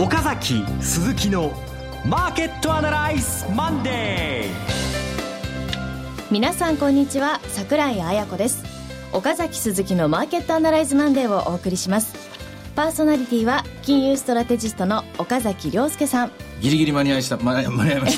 岡崎鈴木のマーケットアナライズマンデー。皆さんこんにちは、櫻井彩子です。岡崎鈴木のマーケットアナライズマンデーをお送りします。パーソナリティは金融ストラテジストの岡崎亮介さん。ギリギリ間に合いました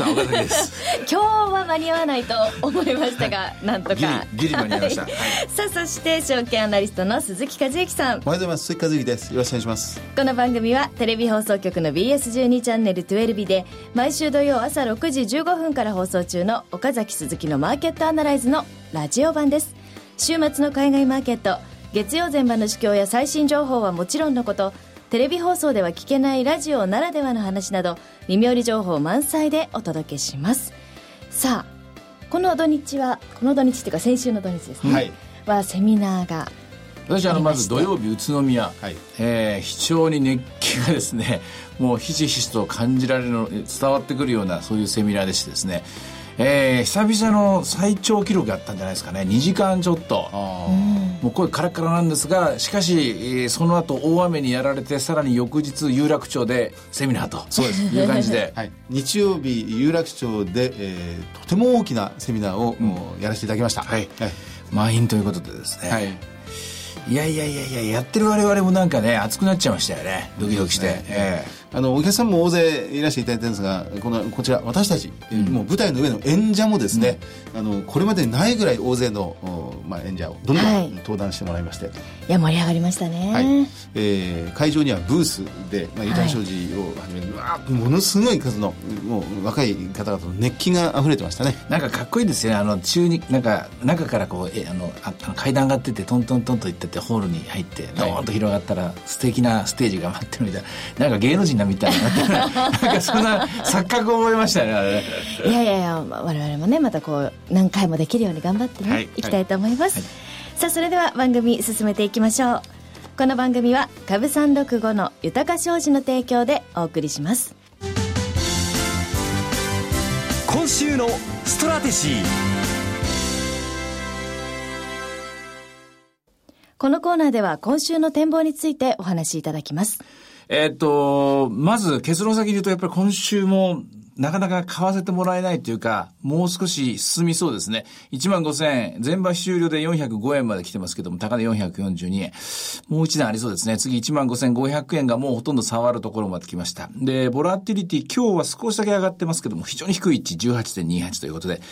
岡崎です。今日は間に合わないと思いましたが、はい、なんとかギリ間に合いました、はい、さあそして証券アナリストの鈴木和之さん。おはようございます。鈴木和之です。よろしくお願いします。この番組はテレビ放送局の BS12 チャンネル12で毎週土曜朝6時15分から放送中の岡崎鈴木のマーケットアナライズのラジオ版です。週末の海外マーケット、月曜前場の市況や最新情報はもちろんのこと、テレビ放送では聞けないラジオならではの話など耳寄り情報満載でお届けします。さあこの土日というか先週の土日ですね、はい、はセミナーが私まず土曜日宇都宮、はい、非常に熱気がですねもうひしひしと感じられるの伝わってくるようなそういうセミナーでしてですね、久々の最長記録だったんじゃないですかね。2時間ちょっと、もう声カラカラなんですが、しかし、その後大雨にやられてさらに翌日有楽町でセミナーという感じで、はい、日曜日有楽町で、とても大きなセミナーを、やらせていただきました、はいはい、満員ということでですね、はい、いややってる我々もなんかね熱くなっちゃいましたよね。ドキドキして、ねお客さんも大勢いらしていただいてるんですが、こちら私たち、もう舞台の上の演者もですね、これまでにないぐらい大勢の、演者をどんどん登壇してもらいまして、はい、いや盛り上がりましたね、はい会場にはブースで、ゆたん商事をはじめに、ものすごい数のもう若い方々の熱気があふれてましたね。なんかかっこいいですよね。中になんか中からこう階段上がっててトントントンといっててホールに入ってドーンと広がったら素敵なステージが待ってるみたいな、なんか芸能人みたいななんかそんな錯覚を覚えましたね、あれ。いや我々もねまたこう何回もできるように頑張ってね、はい、いきたいと思います、はい、さあそれでは番組進めていきましょう。この番組は株365の豊商事の提供でお送りします。今週のストラテジー。このコーナーでは今週の展望についてお話しいただきます。まず結論先に言うとやっぱり今週もなかなか買わせてもらえないというか、もう少し進みそうですね。15,000円、前場終了で405円まで来てますけども、高値442円。もう一段ありそうですね。次 15,500 円がもうほとんど触るところまで来ました。で、ボラティリティ今日は少しだけ上がってますけども、非常に低い位置 18.28 ということで、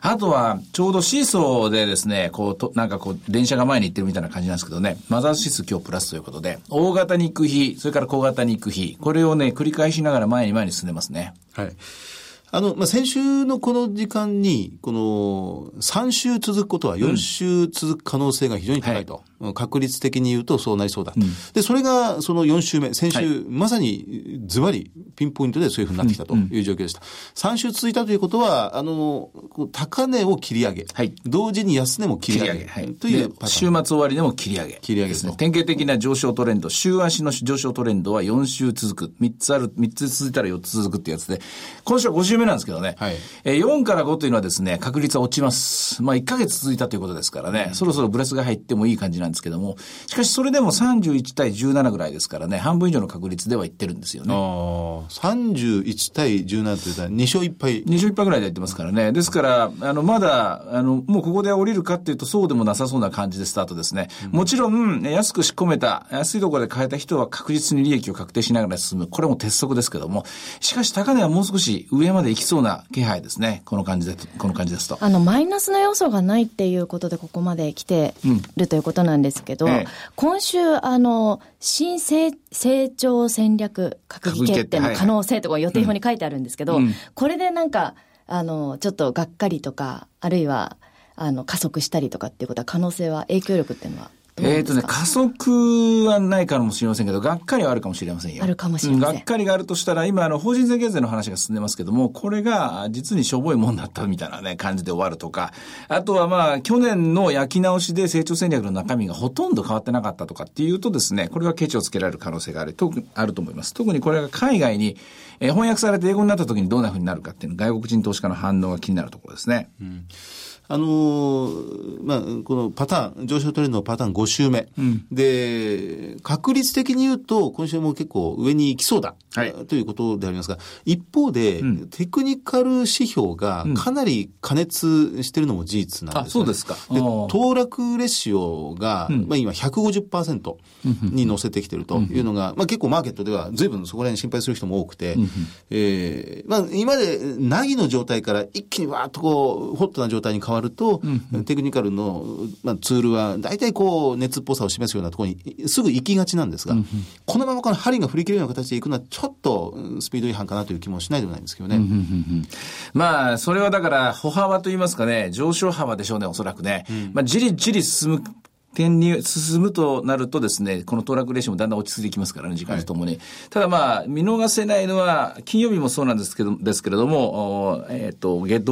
あとはちょうどシーソーでですね、電車が前に行ってるみたいな感じなんですけどね、マザーズ指数今日プラスということで、大型に行く日、それから小型に行く日、これをね繰り返しながら前に進んでますね。はい。先週のこの時間に、3週続くことは4週続く可能性が非常に高いと。はい、確率的に言うとそうなりそうだ。で、それがその4週目、先週、はい、まさにズバリピンポイントでそういうふうになってきたという状況でした。3週続いたということは、高値を切り上げ、はい、同時に安値も切り上げ、はい、というパターン。週末終わりでも切り上げですね。典型的な上昇トレンド、週足の上昇トレンドは4週続く。3つ続いたら4つ続くってやつで、今週は5週目なんですけどね、はい、4から5というのはですね確率は落ちます。1ヶ月続いたということですからね、そろそろブレスが入ってもいい感じなんですけども、しかしそれでも31対17ぐらいですからね、半分以上の確率ではいってるんですよね。31対17というと2勝1敗ぐらいでいってますからね。ですからまだもうここで降りるかっていうとそうでもなさそうな感じでスタートですね、もちろん安く仕込めた安いところで買えた人は確実に利益を確定しながら進む、これも鉄則ですけども、しかし高値はもう少し上まで行きそうな気配ですね。この感じですとマイナスの要素がないっていうことでここまで来てる、ということなんですけど、今週新成長戦略閣議決定の可能性とか予定表に書いてあるんですけど、これでなんかちょっとがっかりとか、あるいは加速したりとかっていうことは、可能性は影響力っていうのは加速はないかもしれませんけど、がっかりはあるかもしれませんよ。あるかもしれません。がっかりがあるとしたら、今法人税減税の話が進んでますけども、これが実にしょぼいもんだったみたいなね、感じで終わるとか、あとは去年の焼き直しで成長戦略の中身がほとんど変わってなかったとかっていうとですね、これはケチをつけられる可能性があると思います。特にこれが海外に翻訳されて英語になった時にどんな風になるかっていうの、外国人投資家の反応が気になるところですね。このパターン、上昇トレンドのパターン5週目、うん、で確率的に言うと今週も結構上に行きそうだ、はい、ということでありますが、一方で、うん、テクニカル指標がかなり過熱しているのも事実なんですね、うん、あ、そうですか。で、騰落レシオが、うん、今 150% に乗せてきているというのが、うん、結構マーケットでは随分そこら辺心配する人も多くて、うん、今まで凪の状態から一気にわーっとこうホットな状態に変わると、うん、テクニカルの、ツールは大体こう熱っぽさを示すようなところにすぐ行きがちなんですが、うん、このままこの針が振り切るような形で行くのはちょっとスピード違反かなという気もしないではないんですけどね、うんうんうんうん、それはだから歩幅といいますかね、上昇幅でしょうね、おそらくね、うん、じりじり進む点に進むとなるとですね、この騰落レシオもだんだん落ち着いてきますからね、時間とともに、はい、ただ見逃せないのは金曜日もそうなんですけれども、土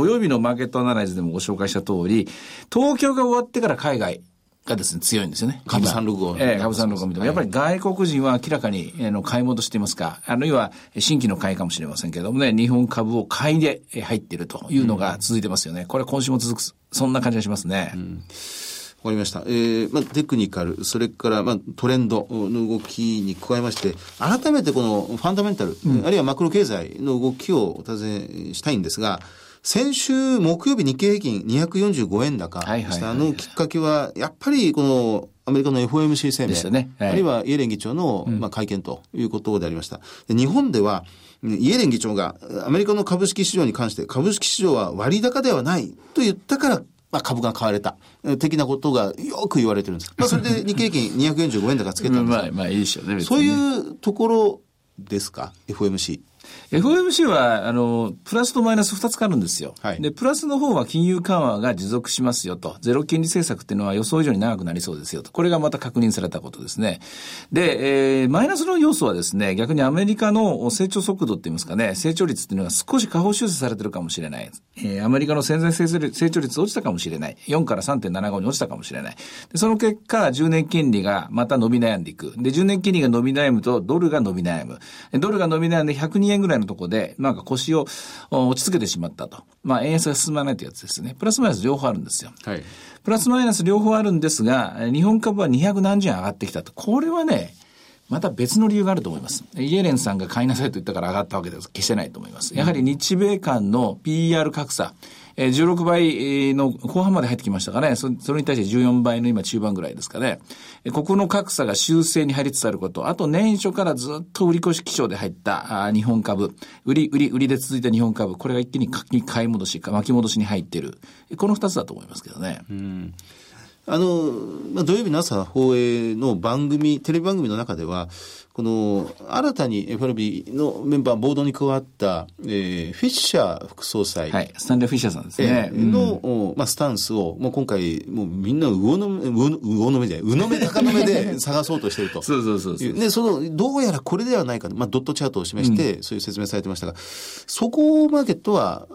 曜日のマーケットアナライズでもご紹介した通り、東京が終わってから海外がですね強いんですよね。株365、株365見てもやっぱり外国人は明らかに買い戻していますか、あるいは新規の買いかもしれませんけれどもね、日本株を買いで入っているというのが続いてますよね、うん、これ今週も続く、そんな感じがしますね、うん、わかりました。テクニカル、それから、トレンドの動きに加えまして、改めてこのファンダメンタル、うん、あるいはマクロ経済の動きをお尋ねしたいんですが、先週木曜日日経平均245円高したあのきっかけは、やっぱりこのアメリカの FOMC 声明でしたね、はい、あるいはイエレン議長の会見ということでありました。で、日本ではイエレン議長がアメリカの株式市場に関して、株式市場は割高ではないと言ったから、株が買われた的なことがよく言われてるんです。それで日経平均245円高つけたんです。いいですよね。そういうところですか、FOMC。FOMC はプラスとマイナス2つあるんですよ、はい、でプラスの方は金融緩和が持続しますよと、ゼロ金利政策っていうのは予想以上に長くなりそうですよと、これがまた確認されたことですね。で、マイナスの要素はですね、逆にアメリカの成長速度って言いますかね、成長率っていうのが少し下方修正されてるかもしれない、アメリカの潜在成長率落ちたかもしれない、4から 3.75 に落ちたかもしれない。でその結果10年金利がまた伸び悩んでいく。で10年金利が伸び悩むとドルが伸び悩む、ドルが伸び悩んで102円ぐらいのところで腰を落ち着けてしまったと、円安が進まないというやつですね。プラスマイナス両方あるんですよ、はい、プラスマイナス両方あるんですが、日本株は200何十円上がってきたと。これはね、また別の理由があると思います。イエレンさんが買いなさいと言ったから上がったわけです。決してないと思います。やはり日米間の PER 格差16倍の後半まで入ってきましたかね。それに対して14倍の今中盤ぐらいですかね。ここの格差が修正に入りつつあること。あと年初からずっと売り越し基調で入った日本株。売りで続いた日本株。これが一気に買い戻し、巻き戻しに入っている。この二つだと思いますけどね。うん。土曜日の朝放映のテレビ番組の中では、この新たに FRB のメンバーボードに加わった、フィッシャー副総裁、はい、スタンレー・フィッシャーさんですね、の、スタンスをもう今回もうみんなうの目高の目で探そうとしているとそうで、そのどうやらこれではないか、ドットチャートを示して、うん、そういう説明されてましたが、そこをマーケットは、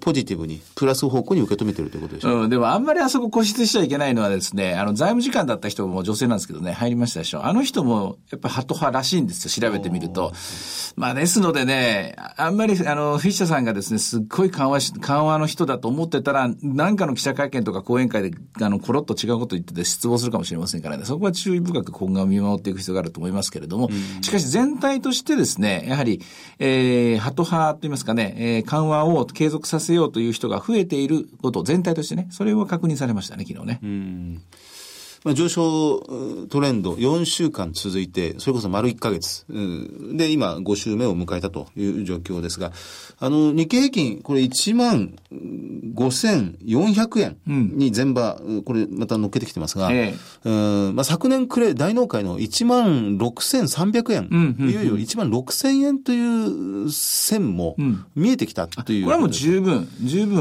ポジティブにプラス方向に受け止めているということでしょうか、うん、でもあんまりあそこ固執しちゃいけないのはですね、財務次官だった人も女性なんですけどね、入りましたでしょ。あの人もやっぱりハト派らしいんですよ、調べてみると。ですのでね、あんまりフィッシャーさんがですね、すっごい緩和の人だと思ってたら、なんかの記者会見とか講演会でコロッと違うこと言ってて失望するかもしれませんからね、そこは注意深く今後見守っていく必要があると思いますけれども、しかし全体としてですね、やはり、ハト派といいますかね、緩和を継続させようという人が増えていること、全体としてね、それは確認されましたね、昨日ね。上昇トレンド4週間続いて、それこそ丸1ヶ月で今5週目を迎えたという状況ですが、日経平均これ15,400 円に全場、これまた乗っけてきてますが、昨年暮れ大納会の16,300円、いよいよ16,000円という線も見えてきたという、これはもう十分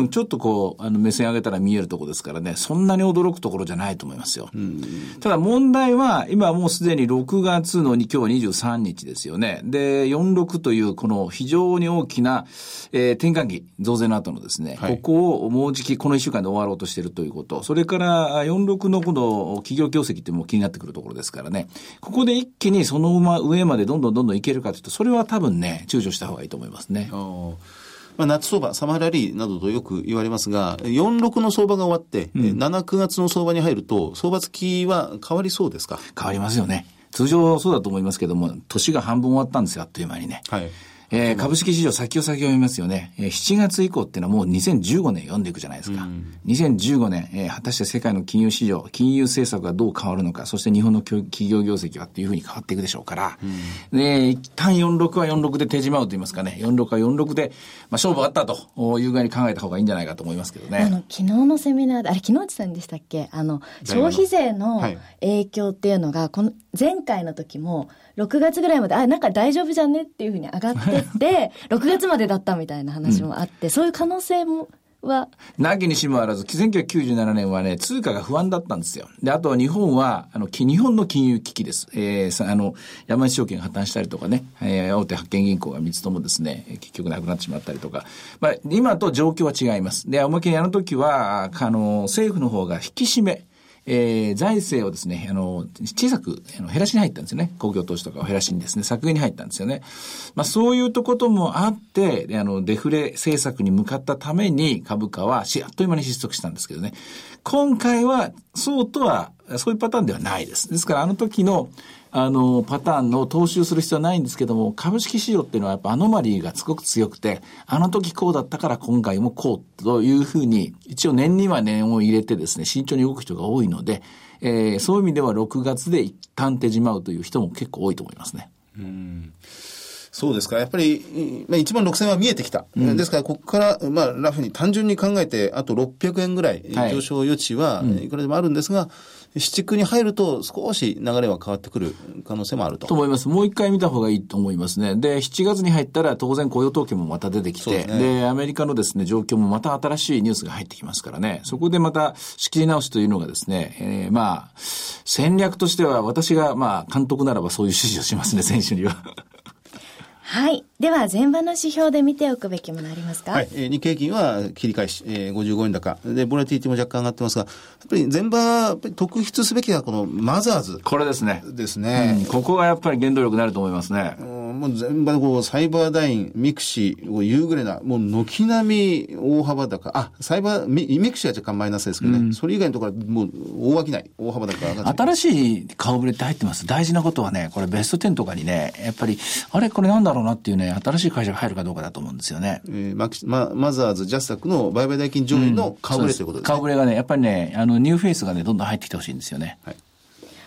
ちょっと目線上げたら見えるところですからね、そんなに驚くところじゃないと思いますよ、うん。ただ問題は今もうすでに6月の今日は23日ですよね。で46というこの非常に大きな、転換期増税の後のですね、はい、ここをもうじきこの1週間で終わろうとしているということ、それから46のこの企業業績ってもう気になってくるところですからね、ここで一気にその上までどんどんいけるかというと、それは多分ね躊躇した方がいいと思いますね。まあ、夏相場サマーラリーなどとよく言われますが、4,6 の相場が終わって、7、9月の相場に入ると相場付きは変わりそうですか？変わりますよね。通常そうだと思いますけども、年が半分終わったんですよ、あっという間にね。はい。株式市場先を先を読みますよね。7月以降っていうのはもう2015年読んでいくじゃないですか。2015年、果たして世界の金融市場、金融政策がどう変わるのか、そして日本の企業業績はっていうふうに変わっていくでしょうから、で、一旦46は46で手締まうと言いますかね、46は46で、まあ、勝負あったという具合に考えた方がいいんじゃないかと思いますけどね。昨日のセミナーで、あれ昨日さんでしたっけ、消費税の影響っていうのが、この前回の時も、6月ぐらいまで、あ、なんか大丈夫じゃねっていうふうに上がってて、6月までだったみたいな話もあって、そういう可能性も、なきにしもあらず、1997年はね、通貨が不安だったんですよ。で、あとは日本は、日本の金融危機です。山一証券が破綻したりとかね、大手発見銀行が3つともですね、結局なくなってしまったりとか、まあ、今と状況は違います。で、おまけにあの時は、政府の方が引き締め、財政をですね、小さく減らしに入ったんですよね。公共投資とかを減らしにですね、削減に入ったんですよね。まあそういうとこともあって、デフレ政策に向かったために株価はあっという間に失速したんですけどね。今回はそうとは、そういうパターンではないです。ですからあの時の、パターンの踏襲する必要はないんですけども、株式市場っていうのはやっぱアノマリーがすごく強くて、あの時こうだったから今回もこうというふうに、一応年には年を入れてですね、慎重に動く人が多いので、そういう意味では6月で一旦手締まうという人も結構多いと思いますね。そうですか。やっぱり、まあ、1万6000円は見えてきた。ですから、ここから、まあ、ラフに単純に考えて、あと600円ぐらい上昇余地はいくらでもあるんですが、市区に入ると少し流れは変わってくる可能性もあると。と思います。もう一回見た方がいいと思いますね。で、7月に入ったら当然雇用統計もまた出てきて、で、アメリカのですね、状況もまた新しいニュースが入ってきますからね。そこでまた仕切り直しというのがですね、まあ、戦略としては私が、まあ、監督ならばそういう指示をしますね、選手には。はい。では、前場の指標で見ておくべきものありますか？はい。日経平均は切り返し、55円高。で、ボラティティも若干上がってますが、やっぱり前場、やっぱり特筆すべきがこのマザーズ。これですね。ですね。ここがやっぱり原動力になると思いますね。もう前場こう、サイバーダイン、ミクシー、ユーグレナ、もう軒並み大幅高。あ、ミクシーは若干マイナスですけどね。それ以外のところはもう大商い、大幅高上がって。新しい顔ぶれって入ってます。大事なことはね、これベスト10とかにね、やっぱり、あれ、これなんだろうなっていうね、新しい会社が入るかどうかだと思うんですよね。マザーズ、ジャスタックの売買代金上限の顔ぶれということですね。顔ぶれがね、やっぱりね、ニューフェイスがね、どんどん入ってきてほしいんですよね。はい。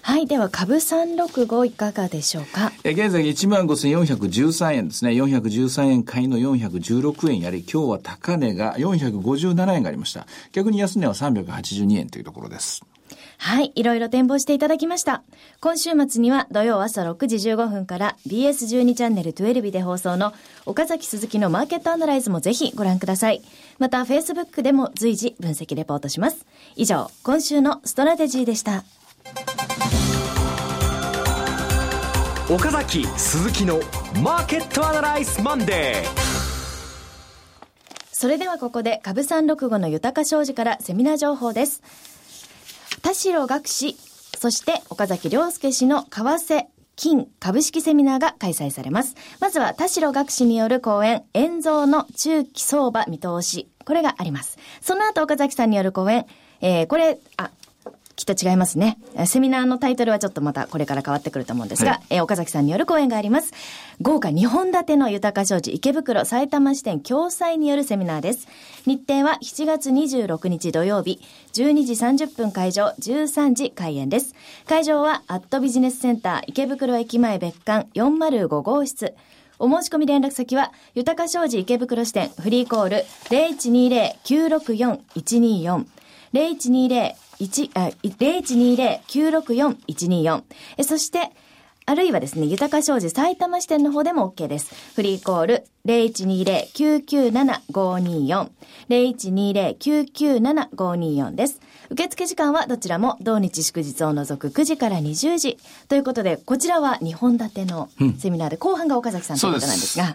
はい。では、株365いかがでしょうか？現在 15,413 円ですね。413円買いの416円やり、今日は高値が457円がありました。逆に安値は382円というところです。はい。いろいろ展望していただきました。今週末には土曜朝6時15分から BS12 チャンネル12で放送の岡崎鈴木のマーケットアナライズもぜひご覧ください。また Facebook でも随時分析レポートします。以上、今週のストラテジーでした。岡崎鈴木のマーケットアナライズマンデー。それではここで株365の豊商事からセミナー情報です。田代学士、そして岡崎良介氏の為替金株式セミナーが開催されます。まずは田代学士による講演、円蔵の中期相場見通し、これがあります。その後岡崎さんによる講演、きっと違いますね。セミナーのタイトルはちょっとまたこれから変わってくると思うんですが、岡崎さんによる講演があります。豪華2本立ての豊商事池袋埼玉支店共催によるセミナーです。日程は7月26日土曜日、12時30分会場、13時開演です。会場はアットビジネスセンター池袋駅前別館405号室。お申し込み連絡先は、豊商事池袋支店フリーコール 0120-964-124、0120-964-124。そして、あるいはですね、豊商事埼玉支店の方でも OK です。フリーコール 0120-997-524。0120-997-524 です。受付時間はどちらも同日祝日を除く9時から20時。ということで、こちらは2本立てのセミナーで、後半が岡崎さんということなんですが。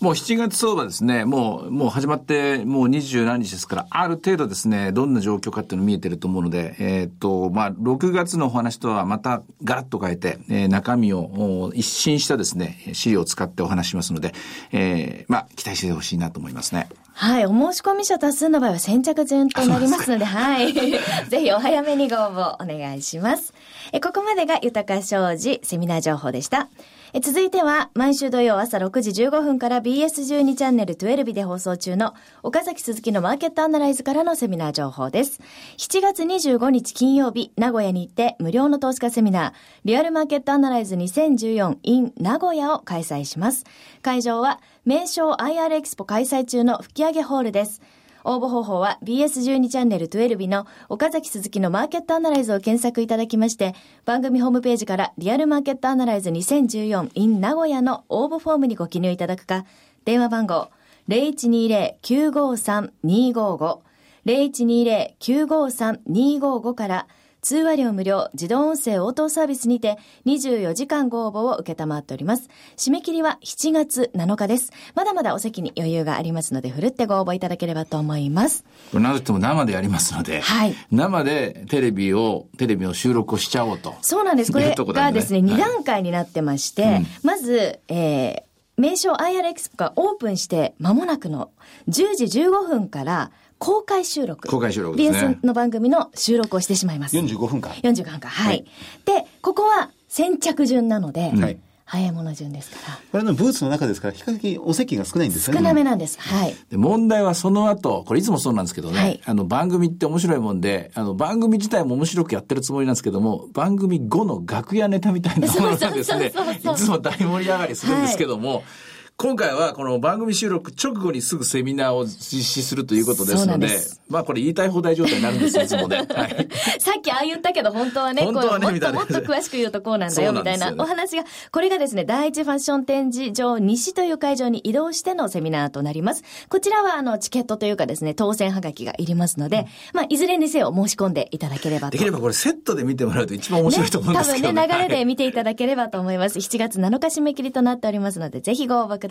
もう7月相場ですね、もう始まって、もう20何日ですから、ある程度ですね、どんな状況かっていうの見えてると思うので、まあ、6月のお話とはまたガラッと変えて、中身みを一新したですね、資料を使ってお話しますので、期待してほしいなと思いますね。はい、お申し込み者多数の場合は先着順となりますので、はい。ぜひお早めにご応募お願いします。ここまでが豊か商事セミナー情報でした。続いては毎週土曜朝6時15分から BS12 チャンネル12で放送中の岡崎鈴木のマーケットアナライズからのセミナー情報です。7月25日金曜日、名古屋に行って無料の投資家セミナーリアルマーケットアナライズ 2014 in 名古屋を開催します。会場は名称 IR エキスポ開催中の吹上ホールです。応募方法は BS12 チャンネル12の岡崎鈴木のマーケットアナライズを検索いただきまして、番組ホームページからリアルマーケットアナライズ 2014 in 名古屋の応募フォームにご記入いただくか、電話番号 0120-953-255 0120-953-255 から通話料無料自動音声応答サービスにて24時間ご応募を受けたまっております。締め切りは7月7日です。まだまだお席に余裕がありますので、ふるってご応募いただければと思います。なんといっても生でやりますので、はい、生でテレビの収録をしちゃおうと。そうなんです。これがですね、2段階になってまして、はい、まず、名称 IR エキスポがオープンして間もなくの10時15分から公開収録ですね。BS の番組の収録をしてしまいます。45分間、はい。で、ここは先着順なので、はい、早いもの順ですから。これのブースの中ですから、比較的お席が少ないんですね。少なめなんです。はい。で、問題はその後、これいつもそうなんですけどね、はい、番組って面白いもんで、番組自体も面白くやってるつもりなんですけども、番組後の楽屋ネタみたいなものがですね、いつも大盛り上がりするんですけども、はい、今回はこの番組収録直後にすぐセミナーを実施するということですので、これ言いたい放題状態になるんですよ、いつもね。はい、さっきああ言ったけど本当はね、もっと詳しく言うとこうなんだよみたいなお話が、これがですね、第一ファッション展示場西という会場に移動してのセミナーとなります。こちらはチケットというかですね、当選はがきがいりますので、いずれにせよ申し込んでいただければと。できればこれセットで見てもらうと一番面白いと思うんですけどね。多分ね、流れで見ていただければと思います。7月7日締め切りとなっておりますので、ぜひご応募ください。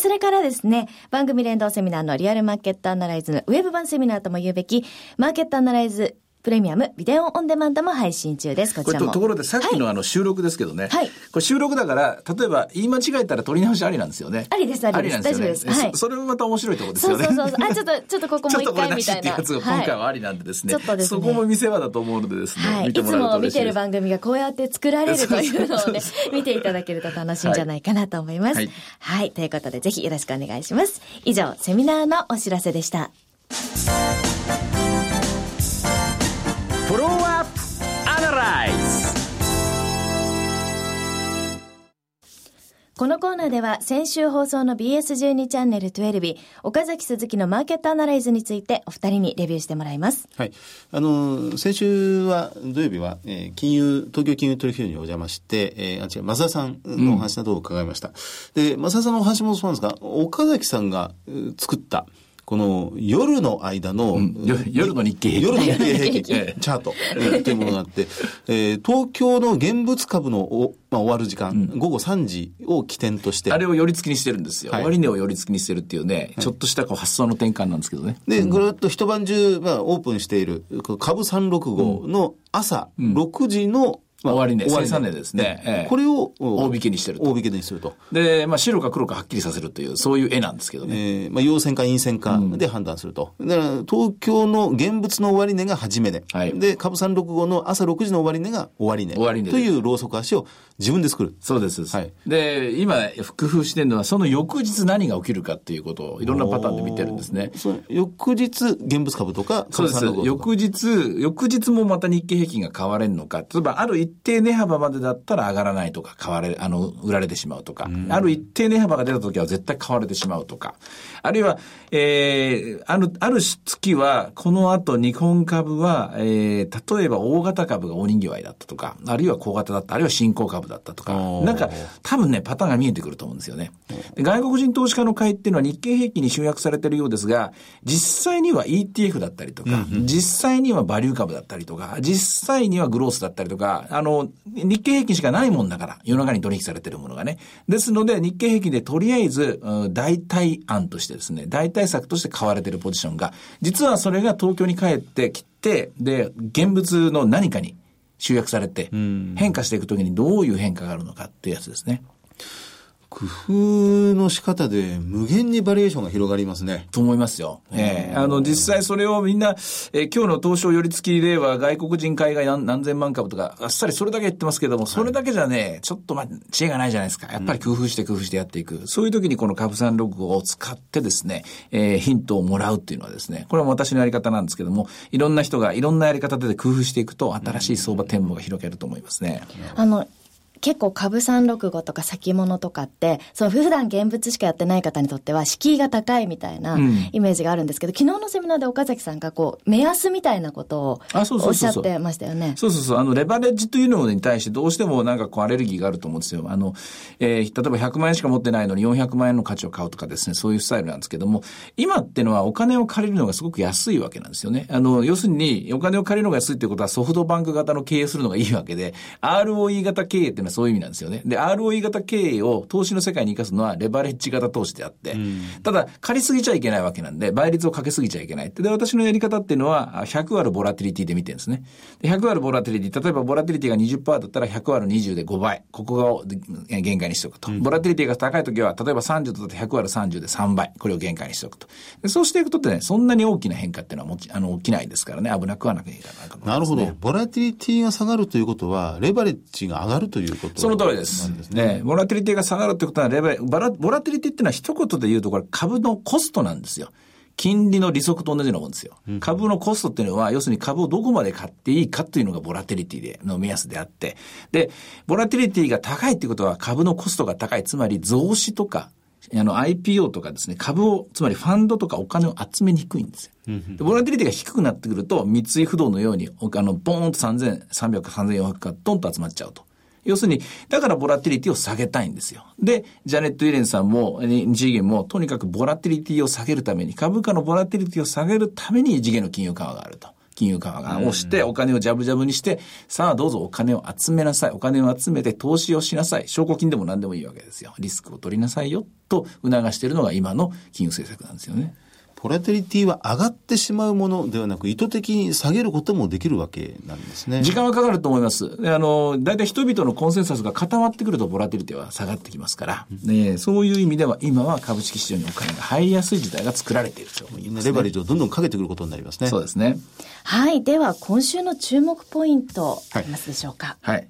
それからですね、番組連動セミナーのリアルマーケットアナライズのウェブ版セミナーとも言うべきマーケットアナライズプレミアムビデオオンデマンドも配信中です。こちらも。ところでさっきの収録ですけどね、はい、これ収録だから例えば言い間違えたら取り直しありなんですよね。ありです。大丈夫です。はい。それもまた面白いところですよね。そう。ちょっとここもう一回みたいな。ちょっとこれなしっていうやつが今回はありなんでですね。はい、ちょっとですね、そこも見せ場だと思うのでですね。はい、見てもらうと嬉しいです。いつも見てる番組がこうやって作られるというのをね、見ていただけると楽しいんじゃないかなと思います。はい。はい、ということでぜひよろしくお願いします。以上、セミナーのお知らせでした。フォローアップアナライズ。このコーナーでは先週放送の BS12 チャンネル12岡崎鈴木のマーケットアナライズについてお二人にレビューしてもらいます。はい、先週は土曜日は、東京金融取引所にお邪魔して、増田さんのお話などを伺いました。で、増田さんのお話もそうなんですが、岡崎さんが作ったこの夜の間の、夜の日経平均。夜の日経平均チャートというものがあって、東京の現物株の終わる時間、午後3時を起点として。あれを寄り付きにしてるんですよ。終値を寄り付きにしてるっていうね、ちょっとした発想の転換なんですけどね。で、ぐるっと一晩中、オープンしている株365の朝6時の終値ですね。これを大引けにしてると。大引けにすると。で、白か黒かはっきりさせるという、そういう絵なんですけどね。陽線か陰線かで判断すると。だから、東京の現物の終値が始め値。はい、で、株365の朝6時の終値が終値。というローソク足を自分で作る。そうです。はい。で、今、工夫してるのは、その翌日何が起きるかっていうことを、いろんなパターンで見てるんですね。翌日、現物株とか、株365とか。そうです。翌日もまた日経平均が買われるのか。例えば、ある一定値幅までだったら上がらないとか、売られてしまうとか、ある一定値幅が出た時は絶対買われてしまうとか、あるいは、ある月は、この後日本株は、例えば大型株が大にぎわいだったとか、あるいは小型だった、あるいは新興株だったとか、なんか多分ね、パターンが見えてくると思うんですよね。で、外国人投資家の買いっていうのは日経平均に集約されてるようですが、実際には ETF だったりとか、実際にはバリュー株だったりとか、実際にはグロースだったりとか、日経平均しかないもんだから、夜中に取引されてるものがね。ですので、日経平均でとりあえず、代替案としてですね、代替策として買われてるポジションが、実はそれが東京に帰ってきて、で、現物の何かに集約されて変化していくときにどういう変化があるのかっていうやつですね。工夫の仕方で無限にバリエーションが広がりますね。と思いますよ。実際それをみんな、今日の東証寄り付きでは外国人海外何千万株とかあっさりそれだけ言ってますけども、それだけじゃね、はい、ちょっと知恵がないじゃないですか。やっぱり工夫してやっていく、そういう時にこの株産ログを使ってですね、ヒントをもらうっていうのはですね、これは私のやり方なんですけども、いろんな人がいろんなやり方で工夫していくと新しい相場展望が広げると思いますね。結構株365とか先物とかってその普段現物しかやってない方にとっては敷居が高いみたいなイメージがあるんですけど、昨日のセミナーで岡崎さんが目安みたいなことをおっしゃってましたよね。そうそう、レバレッジというのに対してどうしてもアレルギーがあると思うんですよ。例えば100万円しか持ってないのに400万円の価値を買うとかですね、そういうスタイルなんですけども、今ってのはお金を借りるのがすごく安いわけなんですよね。要するにお金を借りるのが安いってことはソフトバンク型の経営するのがいいわけで、 ROE 型経営ってそういう意味なんですよね。で、ROE 型経営を投資の世界に生かすのはレバレッジ型投資であって、ただ借りすぎちゃいけないわけなんで、倍率をかけすぎちゃいけない。で、私のやり方っていうのは100割るボラティリティで見てるんですね。で、100割るボラティリティ、例えばボラティリティが 20% だったら100割る20で5倍。ここを限界にしておくと。ボラティリティが高いときは、例えば30だったら100割る30で3倍。これを限界にしておくと。で、そうしていくとってね、そんなに大きな変化っていうのは起きないですからね、危なくはなくいいかなと思いますね。なるほど。ボラティリティが下がるということは、レバレッジが上がるというその通りです。ボラティリティが下がるってことは、ボラティリティってのは一言で言うとこれ株のコストなんですよ。金利の利息と同じようなもんですよ。株のコストっていうのは、要するに株をどこまで買っていいかっていうのがボラティリティでの目安であって。で、ボラティリティが高いってことは株のコストが高い。つまり増資とか、IPO とかですね、株を、つまりファンドとかお金を集めにくいんですよ。で、ボラティリティが低くなってくると、三井不動のように、ボーンと3300か3400かドンと集まっちゃうと。要するに、だからボラティリティを下げたいんですよ。で、ジャネット・イレンさんも、日銀も、とにかくボラティリティを下げるために、株価のボラティリティを下げるために、異次元の金融緩和があると。金融緩和をして、お金をジャブジャブにして、さあどうぞお金を集めなさい。お金を集めて投資をしなさい。証拠金でも何でもいいわけですよ。リスクを取りなさいよ、と促しているのが今の金融政策なんですよね。ボラティリティは上がってしまうものではなく、意図的に下げることもできるわけなんですね。時間はかかると思います。だいたい人々のコンセンサスが固まってくるとボラティリティは下がってきますから、そういう意味では今は株式市場にお金が入りやすい時代が作られていると思いますね。レバレッジをどんどんかけてくることになりますね。そうですね。はい。では今週の注目ポイントありますでしょうか。はい。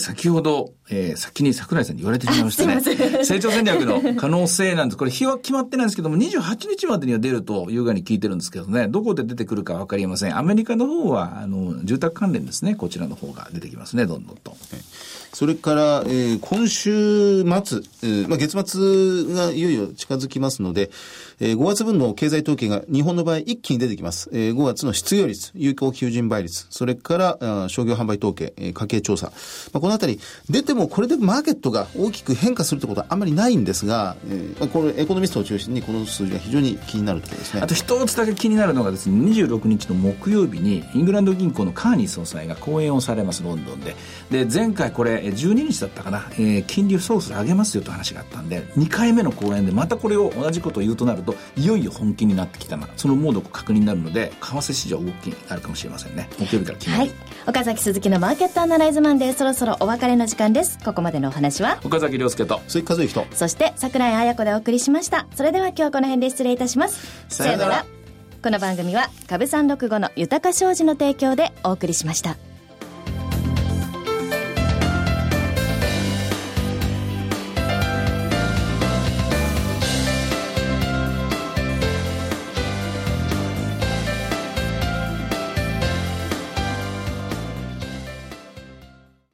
先ほど、先に櫻井さんに言われてしまいましたね。成長戦略の可能性なんです。これ日は決まってないんですけども、28日までには出ると優雅に聞いてるんですけどね、どこで出てくるか分かりません。アメリカの方は住宅関連ですね、こちらの方が出てきますね、どんどんと。それから、今週末、月末がいよいよ近づきますので、5月分の経済統計が日本の場合一気に出てきます。5月の失業率、有効求人倍率、それから商業販売統計、家計調査、このあたり出てもこれでマーケットが大きく変化するということはあまりないんですが、これエコノミストを中心にこの数字が非常に気になるところですね。あと一つだけ気になるのがですね、26日の木曜日にイングランド銀行のカーニー総裁が講演をされます、ロンドンで。で、前回これ12日だったかな、金利をそろそろ上げますよという話があったんで、2回目の講演でまたこれを同じことを言うとなると、いよいよ本気になってきたな、そのモードが確認になるので、為替市場動きになるかもしれませんね。木曜日から金曜日。はい、岡崎鈴木のマーケットアナライズマンデー、そろそろお別れの時間です。ここまでのお話は岡崎亮介と鈴木和之と、そして櫻井彩子でお送りしました。それでは今日はこの辺で失礼いたします。さよなら。この番組は株365の豊か商事の提供でお送りしました。